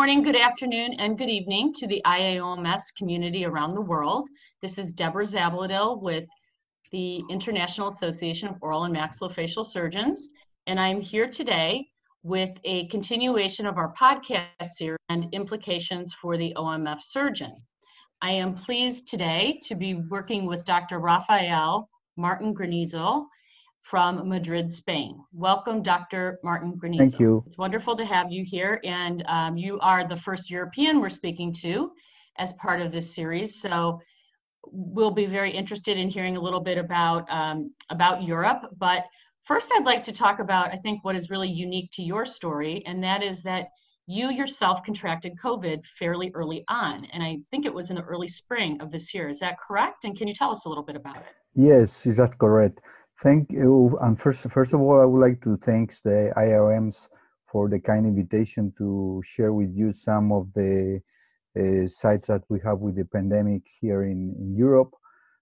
morning, good afternoon, and good evening to the iJOMS community around the world. This is Deborah Zabladil with the International Association of Oral and Maxillofacial Surgeons, and I'm here today with a continuation of our podcast series and implications for the OMF surgeon. I am pleased today to be working with Dr. Rafael Martin Granizo from Madrid, Spain. Welcome, Dr. Martin Granizo. Thank you. It's wonderful to have you here, and you are the first European we're speaking to as part of this series, so we'll be very interested in hearing a little bit about Europe. But first, I'd like to talk about, I think, what is really unique to your story, and that is that you yourself contracted COVID fairly early on, and I think it was in the early spring of this year. Is that correct? And can you tell us a little bit about it? Yes, is that correct? Thank you. And first of all, I would like to thank the iJOMS for the kind invitation to share with you some of the sites that we have with the pandemic here in Europe.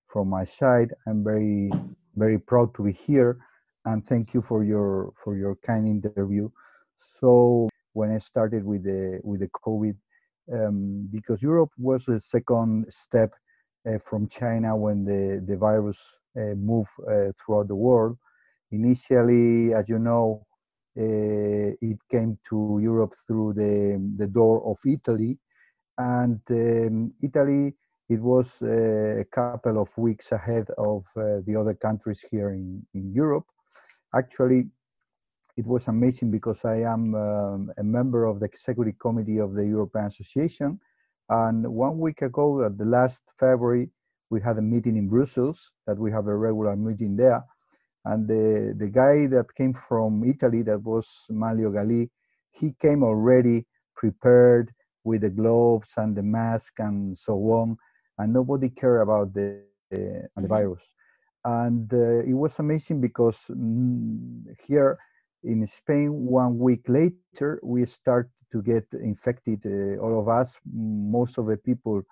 From my side, I'm very, very proud to be here, and thank you for your kind interview. So when I started with the COVID, because Europe was the second step from China when the virus moved throughout the world. Initially, as you know, it came to Europe through the door of Italy, and Italy, it was a couple of weeks ahead of the other countries here in Europe. Actually, it was amazing because I am a member of the Executive Committee of the European Association. And 1 week ago, at the last February, we had a meeting in Brussels, that we have a regular meeting there. And the guy that came from Italy, that was Manlio Galli, he came already prepared with the gloves and the mask and so on. And nobody cared about the virus. And it was amazing because here in Spain, 1 week later, we start to get infected. All of us, most of the people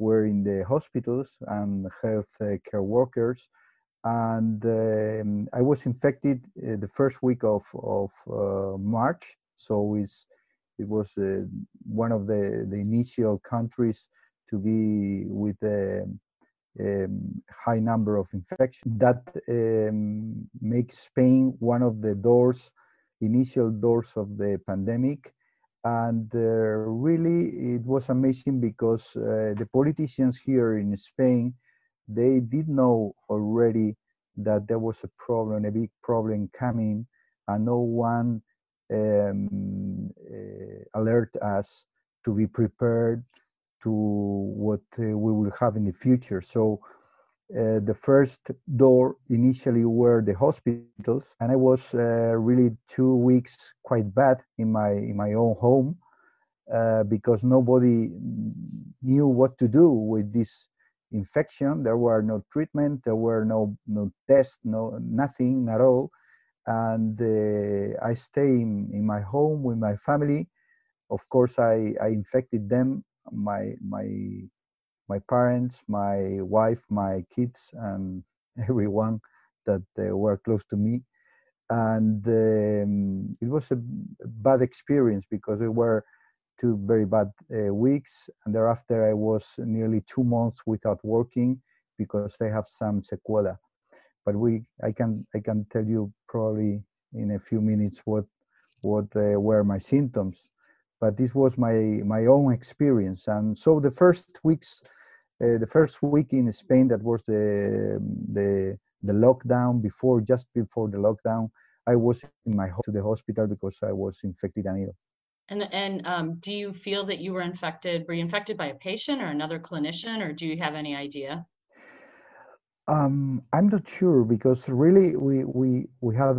were in the hospitals and health care workers. And I was infected the first week of March. So it was one of the initial countries to be with high number of infections. That makes Spain one of the initial doors of the pandemic. And really, it was amazing because the politicians here in Spain, they did know already that there was a problem, a big problem coming, and no one alerted us to be prepared to what we will have in the future. So the first door initially were the hospitals, and I was really 2 weeks quite bad in my own home because nobody knew what to do with this infection. There were no treatment, there were no tests, no nothing at all. And I stay in my home with my family. Of course, I infected them. My parents, my wife, my kids, and everyone that were close to me. And it was a bad experience because it were two very bad weeks. And thereafter, I was nearly 2 months without working because I have some sequela. But I can tell you probably in a few minutes what were my symptoms. But this was my own experience. And so the first week in Spain, that was the lockdown, just before the lockdown, I was in my home to the hospital because I was infected and ill. And do you feel that you were infected by a patient or another clinician, or do you have any idea? I'm not sure, because really we have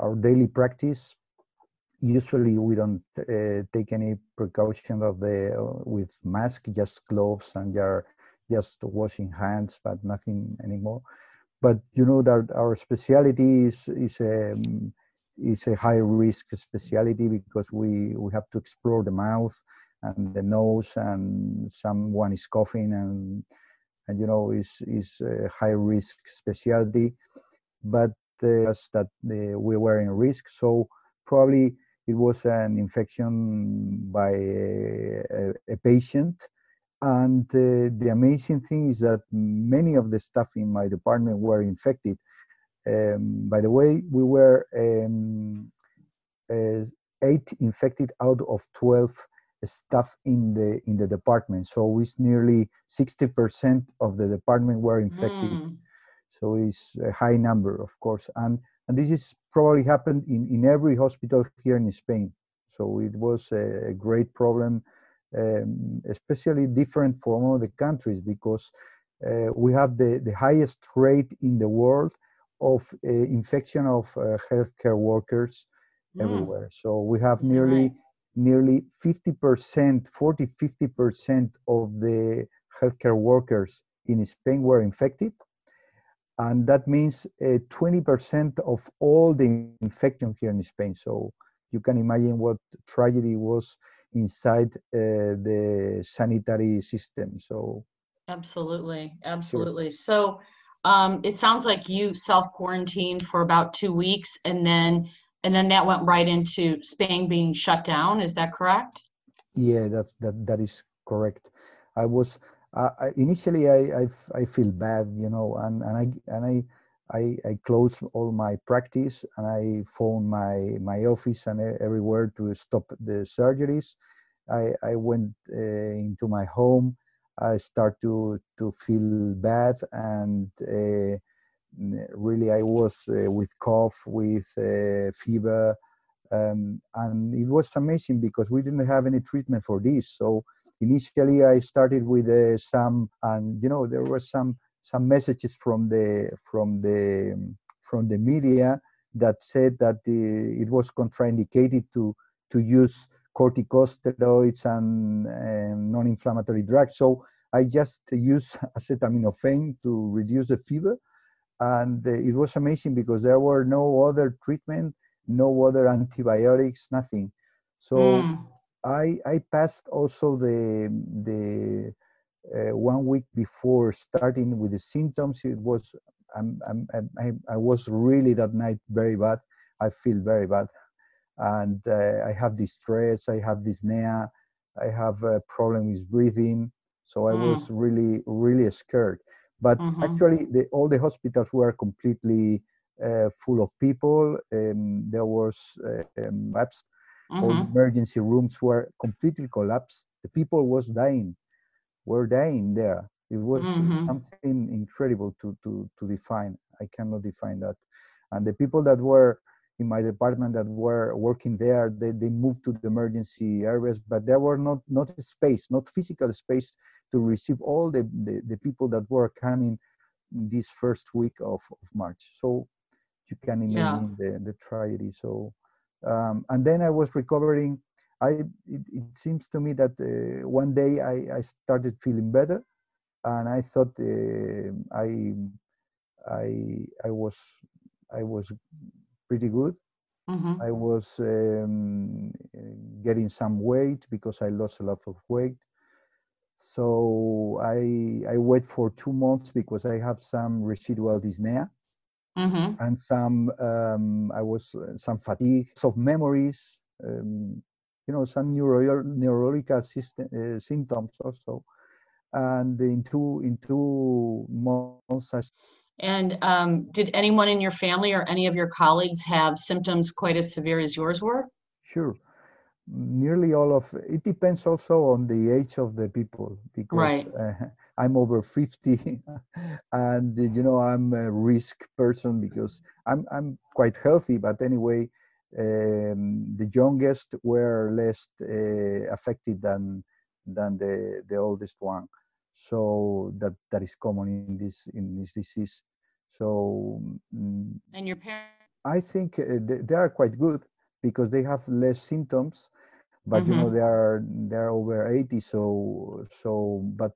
our daily practice. Usually we don't take any precaution with mask, just gloves and just washing hands, but nothing anymore. But you know that our specialty is a high risk specialty because we have to explore the mouth and the nose, and someone is coughing and you know is a high risk specialty. But that we were in risk, so probably. It was an infection by a patient. And the amazing thing is that many of the staff in my department were infected. By the way, we were 8 infected out of 12 staff in the department. So it's nearly 60% of the department were infected. So it's a high number, of course. And this is probably happened in every hospital here in Spain. So it was a great problem, especially different from all the countries, because we have the highest rate in the world of infection of healthcare workers everywhere. So we have nearly 50%, 40-50% of the healthcare workers in Spain were infected. And that means 20% of all the infection here in Spain. So you can imagine what tragedy was inside the sanitary system. So absolutely. So it sounds like you self-quarantined for about 2 weeks, and then that went right into Spain being shut down. Is that correct? Yeah, that is correct. I was. Initially, I feel bad, you know, and I closed all my practice, and I phoned my office and everywhere to stop the surgeries. I went into my home. I start to feel bad, and really I was with cough, with fever, and it was amazing because we didn't have any treatment for this. So initially, I started with some, and you know, there were some messages from the media that said that it was contraindicated to use corticosteroids and non-inflammatory drugs. So I just used acetaminophen to reduce the fever, and it was amazing because there were no other treatment, no other antibiotics, nothing. So. I passed also the 1 week before starting with the symptoms. It was I was really that night very bad. I feel very bad, and I have distress. I have dyspnea. I have a problem with breathing. So I was really scared. But actually, all the hospitals were completely full of people. There was apps. All emergency rooms were completely collapsed. The people were dying there. It was something incredible to define. I cannot define that. And the people that were in my department that were working there, they moved to the emergency areas, but there were not space, not physical space to receive all the people that were coming this first week of March. So you can imagine the tragedy. So. And then I was recovering. It seems to me that one day I started feeling better, and I thought I was pretty good. I was getting some weight because I lost a lot of weight. So I wait for 2 months because I have some residual dyspnea. And some, I was some fatigue, some memories, you know, some neurological symptoms also. And in two months. And did anyone in your family or any of your colleagues have symptoms quite as severe as yours were? Sure. Nearly all of it depends also on the age of the people, because I'm over 50 and you know, I'm a risk person because I'm quite healthy, but anyway the youngest were less affected than the oldest one, so that is common in this disease. So and your parents, I think they are quite good because they have less symptoms. But you know, they are over 80, so. But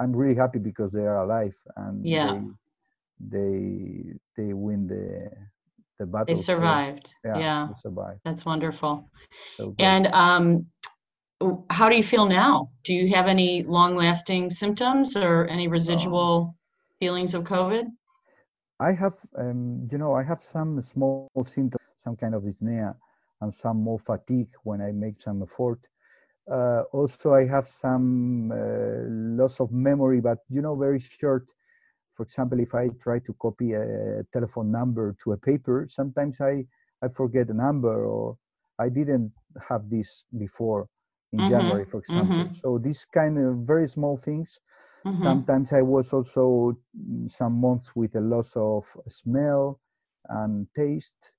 I'm really happy because they are alive, and they win the battle. They survived. So, they survived. That's wonderful. So and how do you feel now? Do you have any long-lasting symptoms or any residual feelings of COVID? I have, you know, I have some small symptoms, some kind of dyspnea. and some more fatigue when I make some effort. Also, I have some loss of memory, but you know, very short. For example, if I try to copy a telephone number to a paper, sometimes I forget a number, or I didn't have this before in January, for example. So these kind of very small things. Sometimes I was also some months with a loss of smell and taste.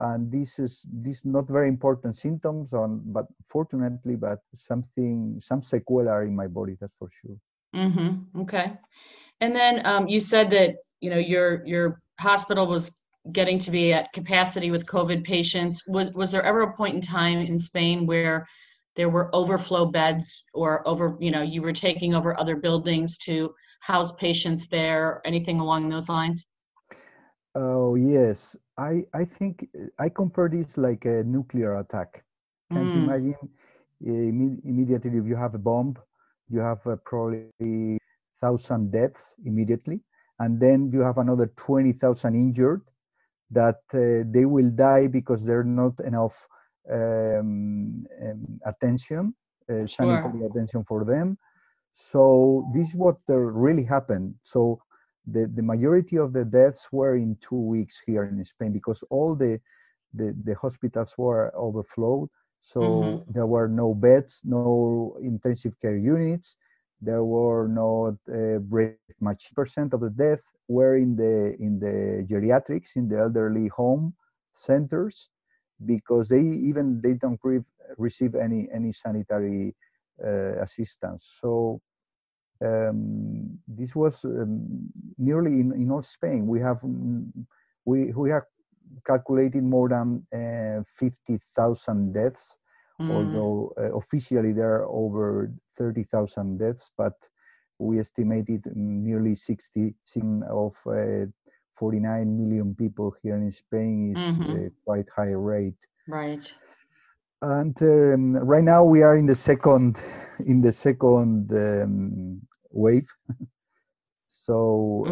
And this is not very important symptoms, but fortunately, but some sequelae are in my body, that's for sure. Okay. And then you said that, you know, your hospital was getting to be at capacity with COVID patients. Was there ever a point in time in Spain where there were overflow beds, or over, you know, you were taking over other buildings to house patients there, anything along those lines? Oh, yes. I think I compare this like a nuclear attack. Can you imagine? Immediately, if you have a bomb, you have probably 1,000 deaths immediately. And then you have another 20,000 injured that they will die because there are not enough attention, sanitary attention for them. So this is what really happened. So the majority of the deaths were in 2 weeks here in Spain, because all the hospitals were overflowed. So there were no beds, no intensive care units. There were no much percent of the deaths were in the geriatrics, in the elderly home centers, because they don't receive any sanitary assistance. So this was nearly in all Spain. We have calculated more than 50,000 deaths, although officially there are over 30,000 deaths, but we estimated nearly 60 of 49 million people here in Spain is quite high rate. Right. And right now we are in the second wave. So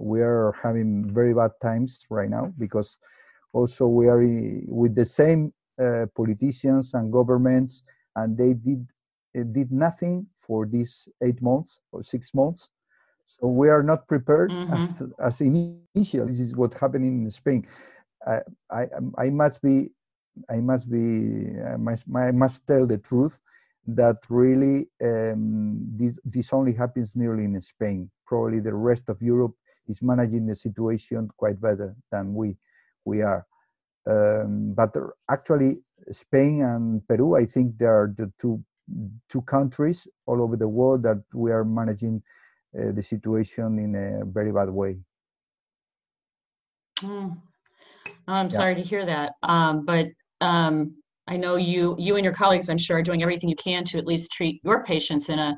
we are having very bad times right now, because also we are with the same politicians and governments, and they did nothing for these 8 months or 6 months. So we are not prepared as initial. This is what happened in Spain. I must tell the truth that really this only happens nearly in Spain. Probably the rest of Europe is managing the situation quite better than we are. But actually, Spain and Peru, I think, they are the two countries all over the world that we are managing the situation in a very bad way. I'm sorry to hear that. But I know you and your colleagues, I'm sure, are doing everything you can to at least treat your patients in a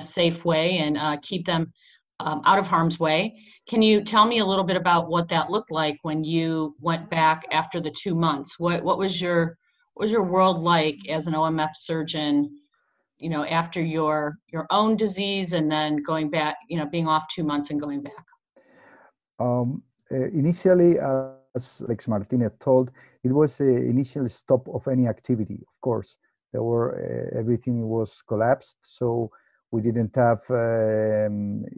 safe way and keep them out of harm's way. Can you tell me a little bit about what that looked like when you went back after the 2 months? What was your world like as an OMF surgeon, you know, after your own disease and then going back, you know, being off 2 months and going back? Initially, as Alex Martinez told, it was the initial stop of any activity. Of course, there were everything was collapsed, so we didn't have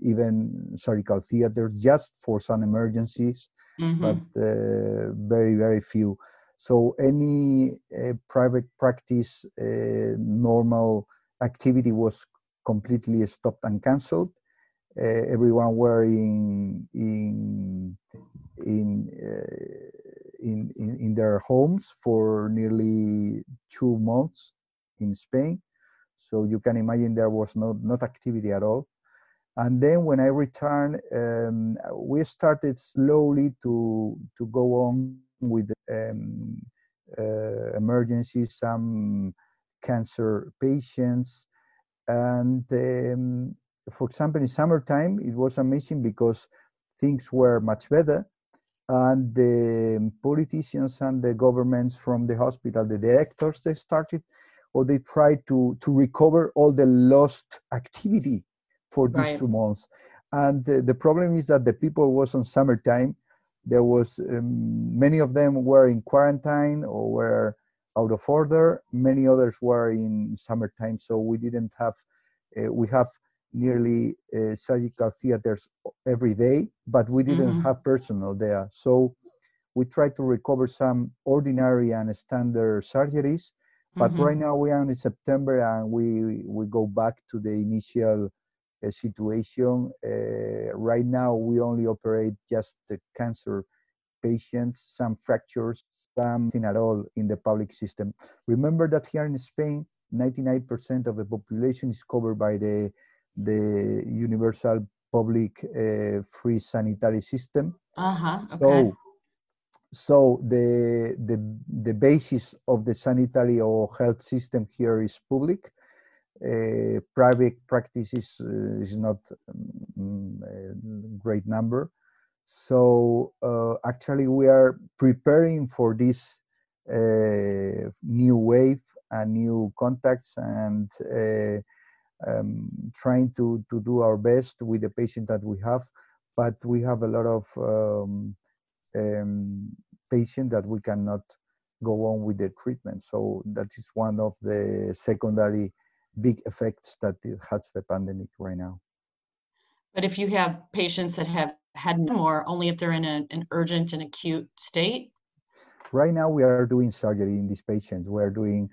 even surgical theater, just for some emergencies, but very, very few. So any private practice, normal activity was completely stopped and cancelled. Everyone were in their homes for nearly 2 months in Spain. So you can imagine there was not activity at all. And then when I returned, we started slowly to go on with emergencies, some cancer patients. And for example, in summertime, it was amazing because things were much better. And the politicians and the governments from the hospital, the directors, they started, or they tried to recover all the lost activity for these 2 months. And the problem is that the people was on summertime. There was many of them were in quarantine or were out of order. Many others were in summertime, so we didn't have, we have nearly surgical theaters every day, but we didn't have personnel there. So we tried to recover some ordinary and standard surgeries, but right now we are in September and we go back to the initial situation. Right now we only operate just the cancer patients, some fractures, something at all in the public system. Remember that here in Spain, 99% of the population is covered by the universal public free sanitary system. Okay. So the basis of the sanitary or health system here is public. Private practice is not a great number. So actually we are preparing for this new wave and new contacts, and trying to do our best with the patient that we have, but we have a lot of patient that we cannot go on with the treatment. So that is one of the secondary big effects that it has the pandemic right now. But if you have patients that have had more, only if they're in an urgent and acute state? Right now we are doing surgery in these patients. We are doing,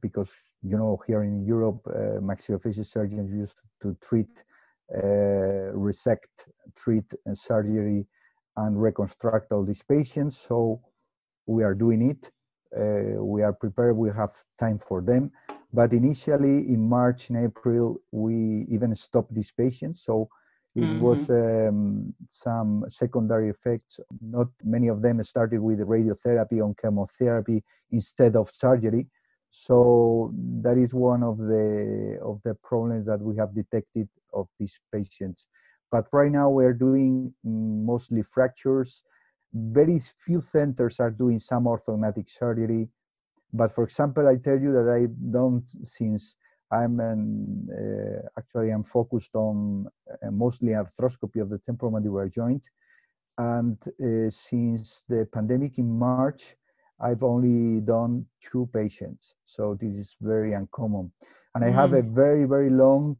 because, you know, here in Europe, maxillofacial surgeons used to treat, resect, treat, and surgery and reconstruct all these patients. So we are doing it. We are prepared. We have time for them. But initially in March and April, we even stopped these patients. So it was some secondary effects. Not many of them started with radiotherapy or chemotherapy instead of surgery. So that is one of the problems that we have detected of these patients. But right now we're doing mostly fractures. Very few centers are doing some orthognathic surgery. But for example, I tell you that I don't, since I'm actually I'm focused on mostly arthroscopy of the temporomandibular joint. And since the pandemic in March, I've only done 2 patients. So this is very uncommon. And I have a very, very long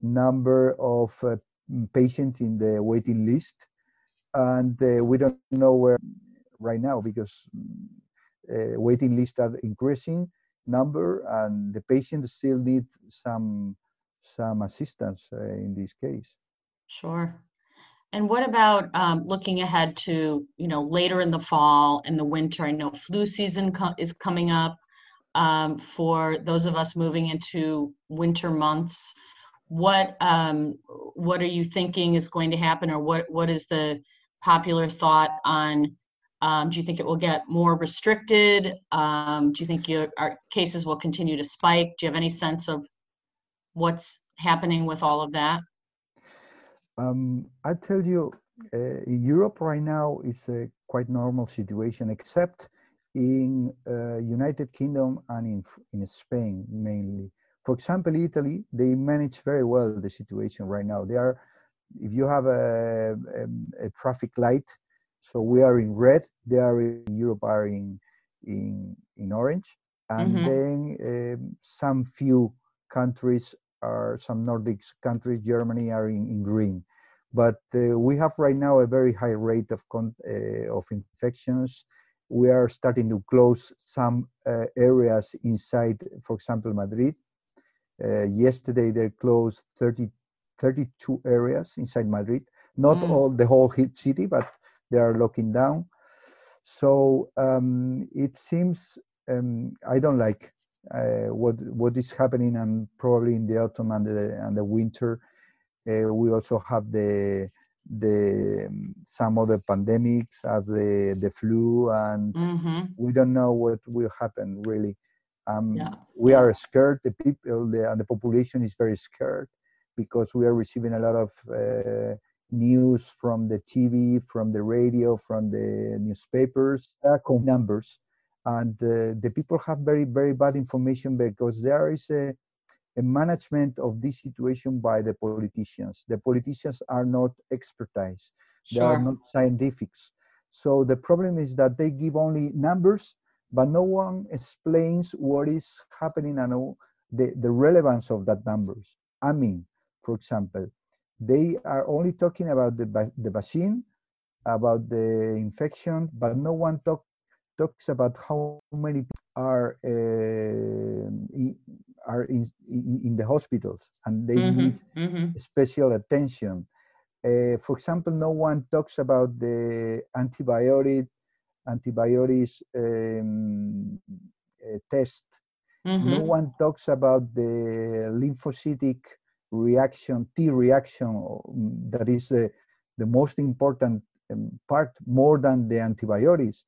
number of patients in the waiting list. And we don't know where right now, because waiting lists are increasing number, and the patients still need some assistance in this case. Sure. And what about looking ahead to, you know, later in the fall and the winter? I know flu season is coming up for those of us moving into winter months. What are you thinking is going to happen, or what is the popular thought on? Do you think it will get more restricted? Do you think our cases will continue to spike? Do you have any sense of what's happening with all of that? I tell you, in Europe right now, it's a quite normal situation, except in United Kingdom and in Spain mainly. For example, Italy, they manage very well the situation right now. They are, if you have a traffic light, so we are in red, they are in Europe are in orange, and then some few countries are, some Nordic countries, Germany are in green. But we have right now a very high rate of infections. We are starting to close some areas inside, for example, Madrid. Yesterday they closed 32 areas inside Madrid. Not all the whole city, but they are locking down. So it seems I don't like what is happening, and probably in the autumn and the winter we also have some other pandemics, as the flu, and we don't know what will happen really. We are scared. The people and the population is very scared, because we are receiving a lot of news from the TV, from the radio, from the newspapers, numbers, and the people have very, very bad information, because there is a management of this situation by the politicians. The politicians are not expertise. They are not scientifics. So the problem is that they give only numbers but no one explains what is happening and the relevance of that numbers. I mean, for example, they are only talking about the vaccine, about the infection, but no one talks about how many people are in the hospitals and they need special attention. For example, no one talks about the antibiotics test. No one talks about the lymphocytic reaction, T reaction, that is the most important part, more than the antibiotics.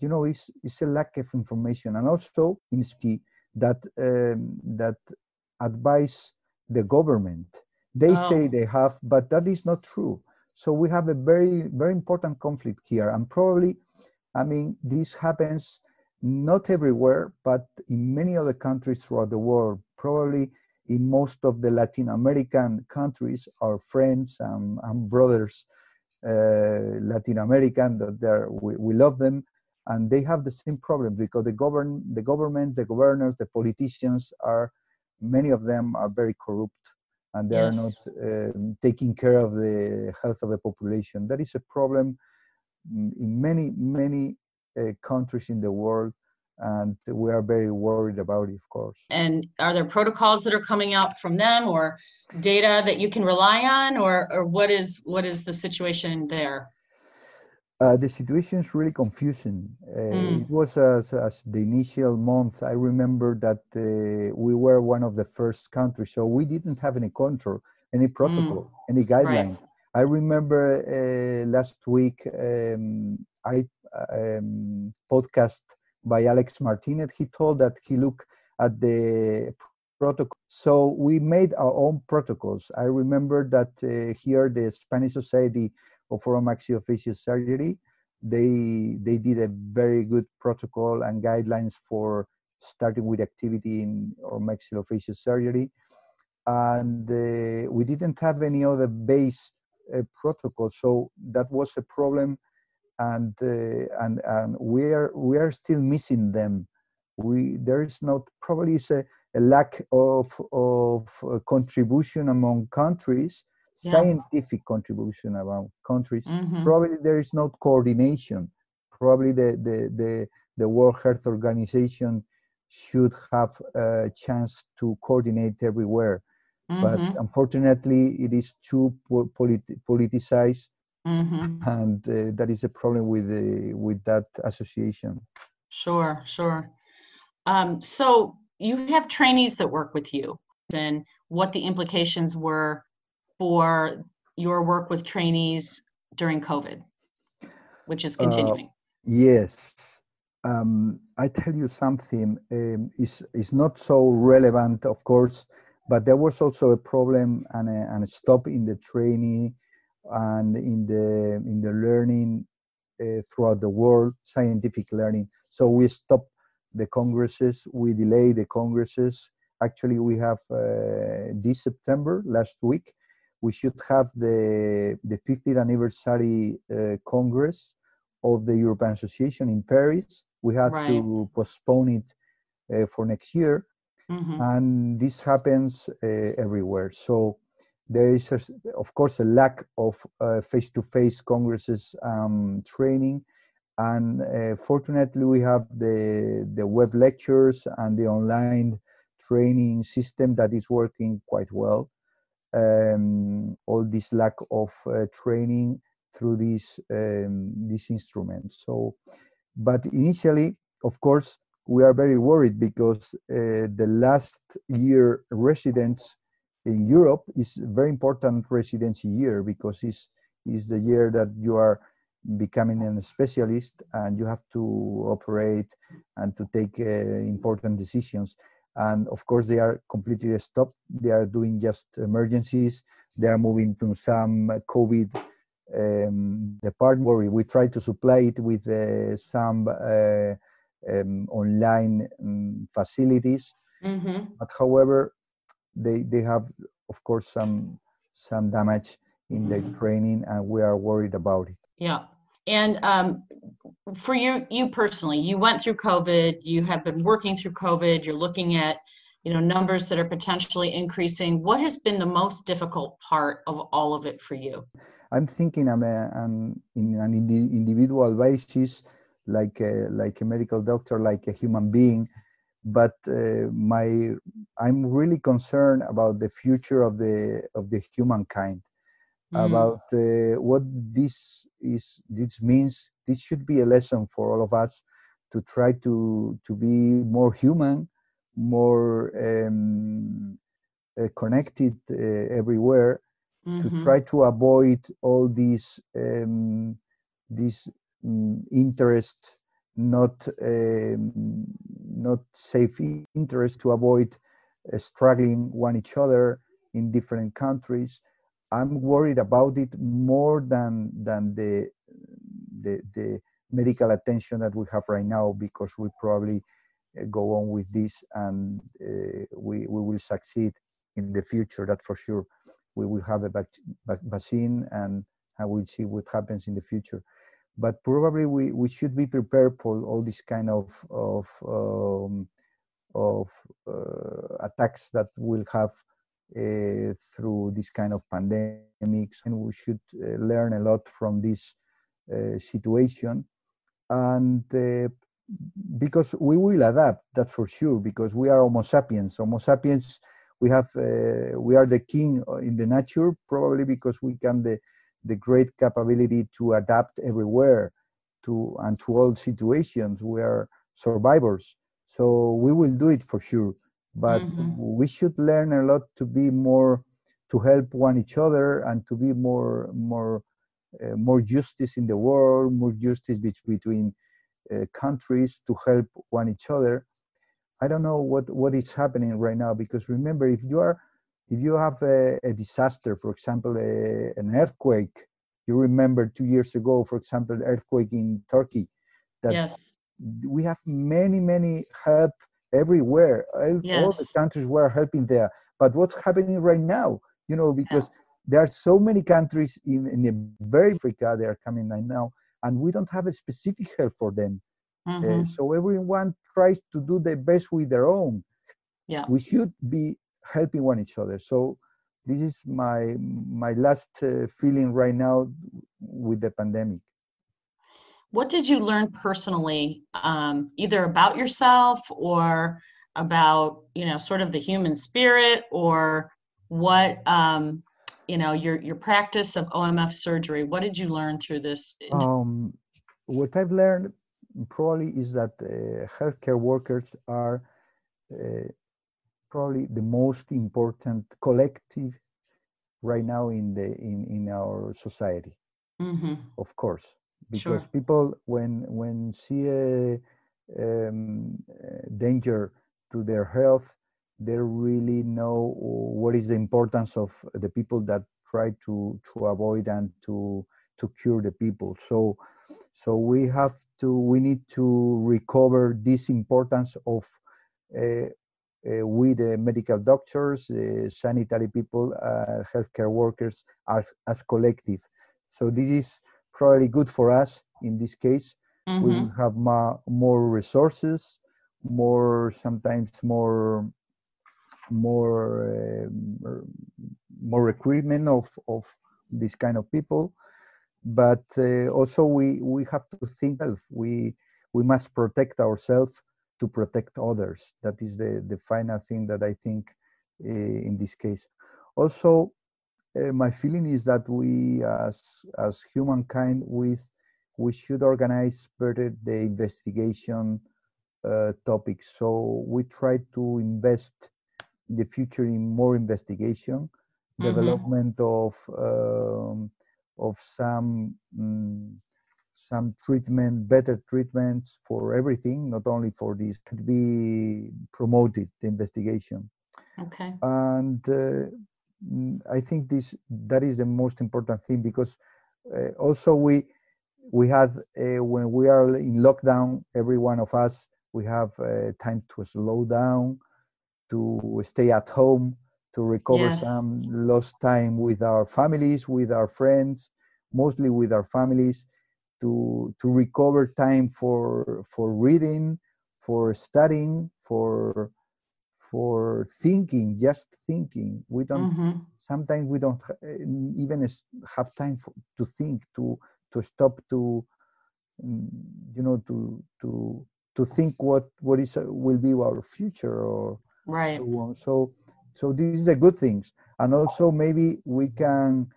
You know, it's a lack of information, and also in ski that that advise the government. They say they have, but that is not true. So we have a very, very important conflict here. And probably, I mean, this happens not everywhere, but in many other countries throughout the world, probably in most of the Latin American countries, our friends and brothers, Latin American, that we love them, and they have the same problem because the government, the governors, the politicians are, many of them are very corrupt. And they are not taking care of the health of the population. That is a problem in many, many countries in the world, and we are very worried about it, of course. And are there protocols that are coming out from them, or data that you can rely on, or what is the situation there? The situation is really confusing. It was as the initial month. I remember that we were one of the first countries, so we didn't have any control, any protocol, any guideline. Right. I remember last week, podcast by Alex Martinez. He told that he looked at the protocol. So we made our own protocols. I remember that here the Spanish Society for maxillofacial surgery, they did a very good protocol and guidelines for starting with activity in or maxillofacial surgery, and we didn't have any other base protocol, so that was a problem, and we are still missing them. There is probably a lack of contribution among countries. Scientific contribution around countries. Probably there is no coordination. Probably the World Health Organization should have a chance to coordinate everywhere. But unfortunately, it is too politicized, and that is a problem with that association. Sure. So you have trainees that work with you, and what the implications were for your work with trainees during COVID, which is continuing. Yes. I tell you something, it's not so relevant, of course, but there was also a problem and a stop in the training and in the learning throughout the world, scientific learning. So we stopped the congresses, we delayed the congresses. Actually, we have this September, last week, we should have the 50th anniversary Congress of the European Association in Paris. We had to postpone it for next year. And this happens everywhere. So there is, of course, a lack of face-to-face congresses training. And fortunately, we have the web lectures and the online training system that is working quite well. All this lack of training through these instruments. So, but initially, of course, we are very worried because the last year residence in Europe is a very important residency year because it's the year that you are becoming a specialist and you have to operate and to take important decisions. And of course, they are completely stopped. They are doing just emergencies. They are moving to some COVID department. We try to supply it with some online facilities. But however, they have, of course, some damage in their training, and we are worried about it. Yeah. And for you personally, you went through COVID, you have been working through COVID, you're looking at, you know, numbers that are potentially increasing. What has been the most difficult part of all of it for you? I'm thinking I'm in an individual basis, like a medical doctor, like a human being, but I'm really concerned about the future of the humankind, about what this is. This means this should be a lesson for all of us to try to be more human, more connected everywhere, to try to avoid all these interest, not safe interest, to avoid struggling one each other in different countries. I'm worried about it more than the medical attention that we have right now, because we probably go on with this and we will succeed in the future. That for sure. We will have a vaccine and I will see what happens in the future. But probably we should be prepared for all this kind of attacks that we'll have through this kind of pandemics, and we should learn a lot from this situation. And because we will adapt, that's for sure, because we are Homo sapiens. Homo sapiens, we are the king in the nature, probably because we can the great capability to adapt everywhere to all situations. We are survivors, so we will do it for sure. But we should learn a lot to be more, to help one each other, and to be more justice in the world, more justice between countries, to help one each other. I don't know what is happening right now, because remember, if you have a disaster, for example, an earthquake. You remember 2 years ago, for example, the earthquake in Turkey. That yes. We have many help everywhere. Yes. All the countries were helping there. But what's happening right now? You know, because there are so many countries in very Africa, they are coming right now, and we don't have a specific help for them. So everyone tries to do their best with their own. Yeah. We should be helping one each other. So this is my last feeling right now with the pandemic. What did you learn personally, either about yourself or about, you know, sort of the human spirit, or what, you know, your practice of OMF surgery? What did you learn through this? What I've learned probably is that healthcare workers are probably the most important collective right now in our society. Of course, because people when see a danger to their health, they really know what is the importance of the people that try to avoid and to cure the people. So we need to recover this importance of we, the medical doctors, sanitary people, healthcare workers, as collective. So this is probably good for us in this case. We will have more resources, more recruitment of this kind of people. But also we have to think of, we must protect ourselves to protect others. That is the final thing that I think in this case. Also, my feeling is that we as humankind, we should organize better the investigation topics. So we try to invest in the future in more investigation, development of some treatment, better treatments for everything, not only for this, could be promoted, the investigation. Okay. And I think that is the most important thing, because also we had, when we are in lockdown, every one of us, we have time to slow down, to stay at home, to recover some lost time with our families, with our friends, mostly with our families, to recover time for reading, for studying, for thinking, just thinking. We don't, sometimes we don't even have time to think, to stop, to, you know, to think what is, will be our future, or right. So on. So these are good things. And also maybe we can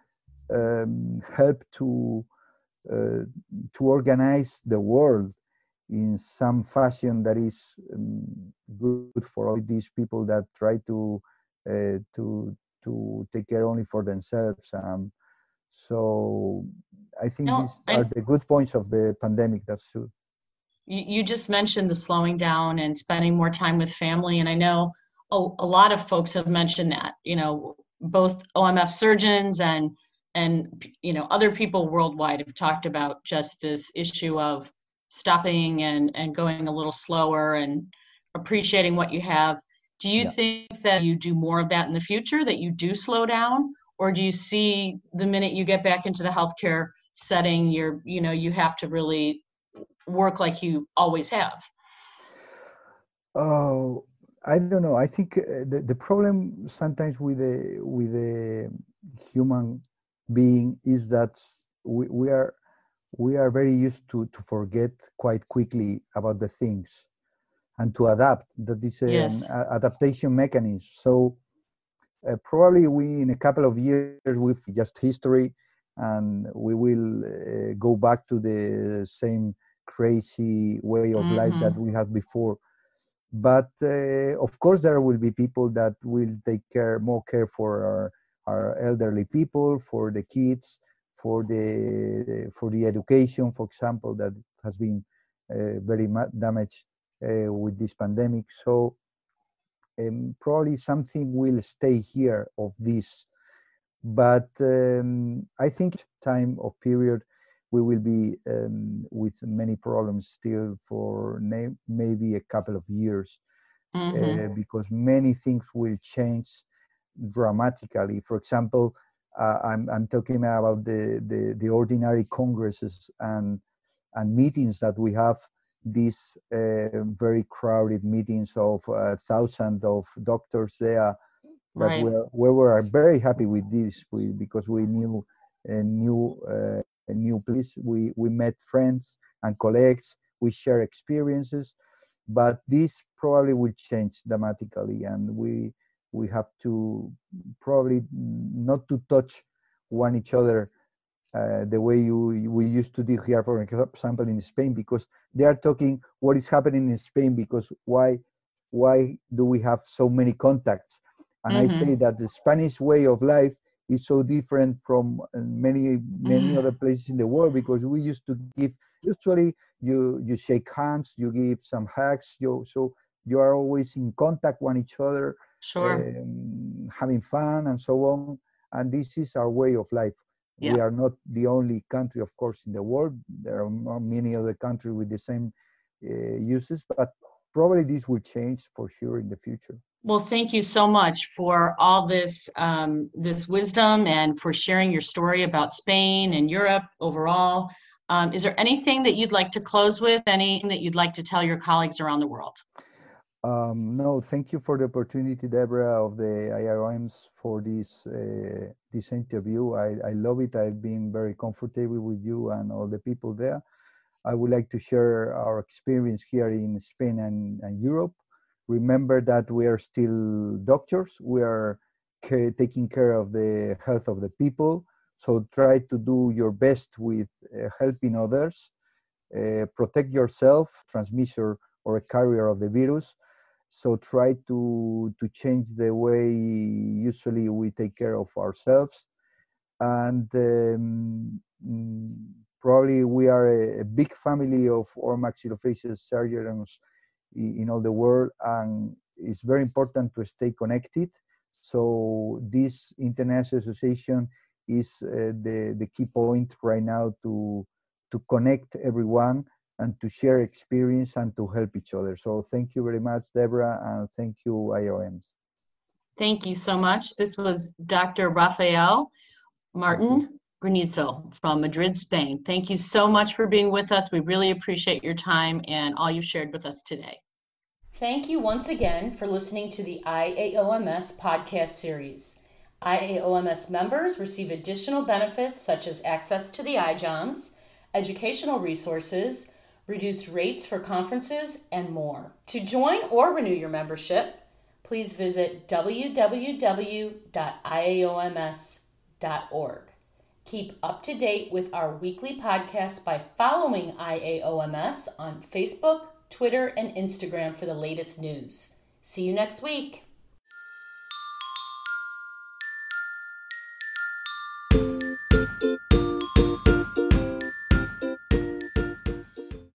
help to organize the world in some fashion that is good for all these people that try to take care only for themselves. So I think these are the good points of the pandemic. That's true. You just mentioned the slowing down and spending more time with family. And I know a lot of folks have mentioned that, you know, both OMF surgeons and, you know, other people worldwide have talked about just this issue of stopping and going a little slower and appreciating what you have. Do you think that you do more of that in the future, that you do slow down? Or do you see the minute you get back into the healthcare setting, you have to really work like you always have? Oh, I don't know. I think the problem sometimes with the human being is that we are very used to forget quite quickly about the things and to adapt. That is an adaptation mechanism. So probably in a couple of years with just history, and we will go back to the same crazy way of life that we had before. But of course, there will be people that will take more care for our elderly people, for the kids, for the education, for example, that has been very much damaged with this pandemic. So probably something will stay here of this. But I think time of period, we will be with many problems still for maybe a couple of years, because many things will change dramatically. For example, I'm talking about the ordinary congresses and meetings that we have, these very crowded meetings of thousands of doctors there. But right. we were very happy with this because we knew a new place. We met friends and colleagues. We share experiences, but this probably will change dramatically, and we have to probably not to touch one each other the way we used to do here, for example, in Spain, because they are talking what is happening in Spain, because why do we have so many contacts? And I say that the Spanish way of life is so different from many other places in the world, because we used to give, usually you shake hands, you give some hugs, so you are always in contact with each other, sure, having fun and so on. And this is our way of life. Yeah. We are not the only country, of course, in the world. There are many other countries with the same uses, but probably this will change for sure in the future. Well, thank you so much for all this this wisdom and for sharing your story about Spain and Europe overall. Is there anything that you'd like to close with? Anything that you'd like to tell your colleagues around the world? No, thank you for the opportunity, Deborah, of the iJOMS for this interview. I love it. I've been very comfortable with you and all the people there. I would like to share our experience here in Spain and Europe. Remember that we are still doctors. We are taking care of the health of the people. So try to do your best with helping others. Protect yourself, transmitter or a carrier of the virus. So try to change the way usually we take care of ourselves. And probably we are a big family of maxillofacial surgeons in all the world, and it's very important to stay connected. So this international association is the key point right now to connect everyone and to share experience and to help each other. So thank you very much, Deborah, and thank you, iJOMS. Thank you so much. This was Dr. Rafael Martin Granizo from Madrid, Spain. Thank you so much for being with us. We really appreciate your time and all you shared with us today. Thank you once again for listening to the iAOMS podcast series. iAOMS members receive additional benefits such as access to the iJOMS, educational resources, reduced rates for conferences, and more. To join or renew your membership, please visit www.iaoms.org. Keep up to date with our weekly podcast by following iAOMS on Facebook, Twitter, and Instagram for the latest news. See you next week.